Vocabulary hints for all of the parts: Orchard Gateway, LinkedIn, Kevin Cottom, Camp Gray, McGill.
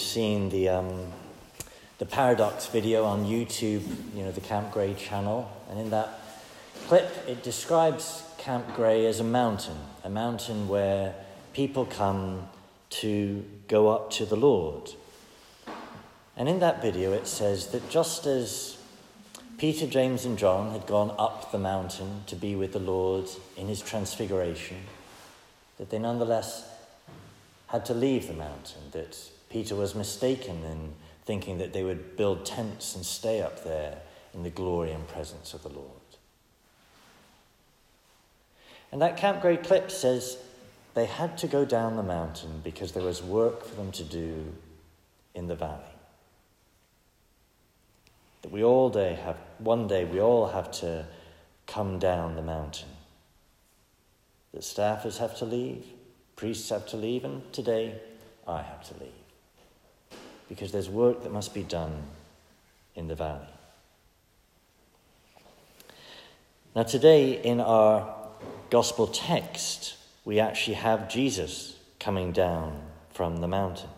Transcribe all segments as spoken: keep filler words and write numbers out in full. you've seen the um, the Paradox video on YouTube, you know, the Camp Gray channel. And in that clip, it describes Camp Gray as a mountain, a mountain where people come to go up to the Lord. And in that video, it says that just as Peter, James, and John had gone up the mountain to be with the Lord in his transfiguration, that they nonetheless had to leave the mountain, that Peter was mistaken in thinking that they would build tents and stay up there in the glory and presence of the Lord. And that Camp Gray clip says they had to go down the mountain because there was work for them to do in the valley. That we all day have, one day we all have to come down the mountain. That staffers have to leave, priests have to leave, and today I have to leave. Because there's work that must be done in the valley. Now today in our Gospel text, we actually have Jesus coming down from the mountain.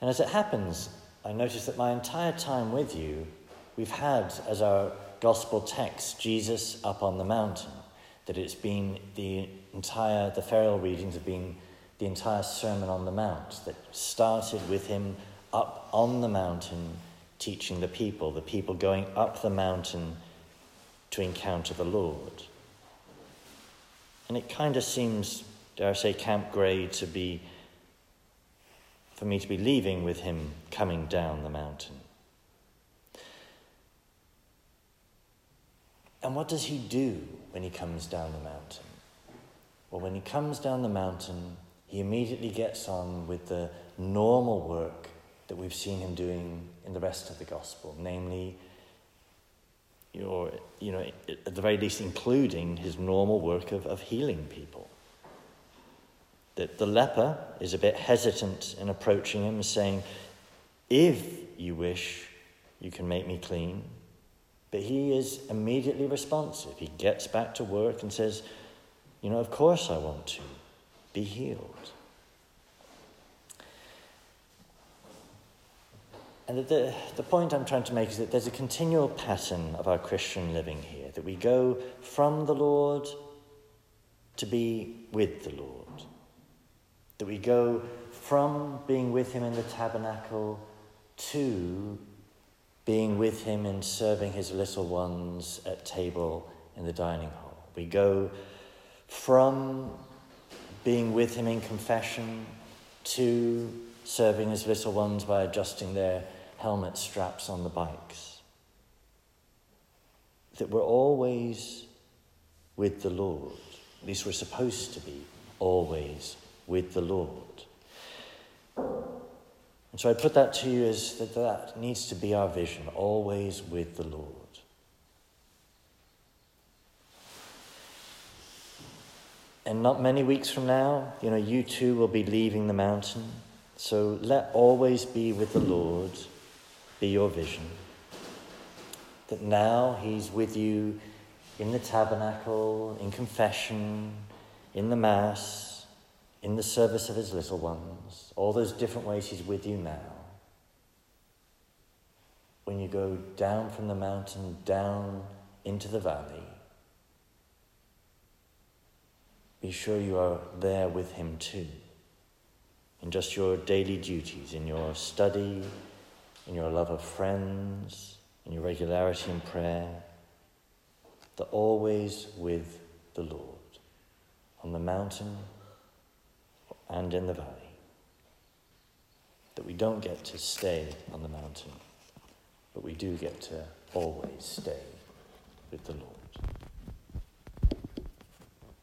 And as it happens, I notice that my entire time with you, we've had as our Gospel text, Jesus up on the mountain. That it's been the entire, the farewell readings have been the entire Sermon on the Mount that started with him up on the mountain teaching the people, the people going up the mountain to encounter the Lord. And it kind of seems, dare I say, Camp Gray to be, for me to be leaving with him coming down the mountain. And what does he do when he comes down the mountain? Well, when he comes down the mountain, he immediately gets on with the normal work that we've seen him doing in the rest of the gospel, namely, or, you know, at the very least including his normal work of, of healing people. That the leper is a bit hesitant in approaching him, saying, if you wish, you can make me clean. But he is immediately responsive. He gets back to work and says, you know, of course I want to be healed. And the, the point I'm trying to make is that there's a continual pattern of our Christian living here, that we go from the Lord to be with the Lord, that we go from being with him in the tabernacle to being with him in serving his little ones at table in the dining hall. We go from being with him in confession to serving his little ones by adjusting their helmet straps on the bikes. That we're always with the Lord. At least we're supposed to be always with the Lord. And so I put that to you as that that needs to be our vision, always with the Lord. And not many weeks from now, you know, you too will be leaving the mountain. So let always be with the Lord be your vision. That now he's with you in the tabernacle, in confession, in the mass, in the service of his little ones. All those different ways he's with you now. When you go down from the mountain, down into the valley, be sure you are there with him too. In just your daily duties, in your study, in your love of friends, in your regularity in prayer, the always with the Lord, on the mountain and in the valley. That we don't get to stay on the mountain, but we do get to always stay with the Lord.